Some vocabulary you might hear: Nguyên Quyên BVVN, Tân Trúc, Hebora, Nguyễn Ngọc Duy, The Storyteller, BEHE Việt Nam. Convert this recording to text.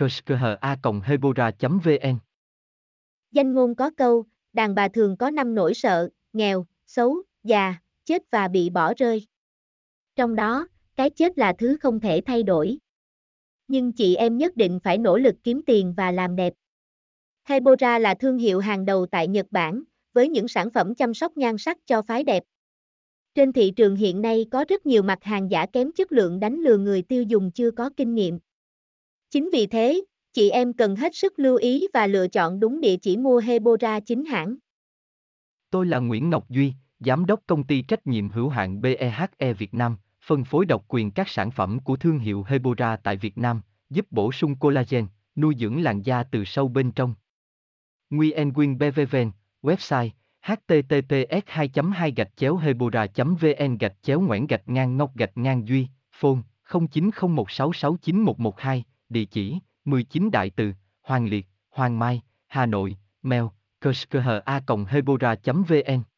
kushkha@hebora.vn. Danh ngôn có câu, đàn bà thường có 5 nỗi sợ: nghèo, xấu, già, chết và bị bỏ rơi. Trong đó, cái chết là thứ không thể thay đổi. Nhưng chị em nhất định phải nỗ lực kiếm tiền và làm đẹp. Hebora là thương hiệu hàng đầu tại Nhật Bản, với những sản phẩm chăm sóc nhan sắc cho phái đẹp. Trên thị trường hiện nay có rất nhiều mặt hàng giả kém chất lượng đánh lừa người tiêu dùng chưa có kinh nghiệm. Chính vì thế, chị em cần hết sức lưu ý và lựa chọn đúng địa chỉ mua Hebora chính hãng. Tôi là Nguyễn Ngọc Duy, Giám đốc Công ty Trách nhiệm hữu hạn BEHE Việt Nam, phân phối độc quyền các sản phẩm của thương hiệu Hebora tại Việt Nam, giúp bổ sung collagen, nuôi dưỡng làn da từ sâu bên trong. Nguyên Quyên BVVN, website https://hebora.vn/Nguyễn-Ngọc-Duy, phone 0901669112, địa chỉ 19 Đại Từ, Hoàng Liệt, Hoàng Mai, Hà Nội, mail kushkha@hebora.vn.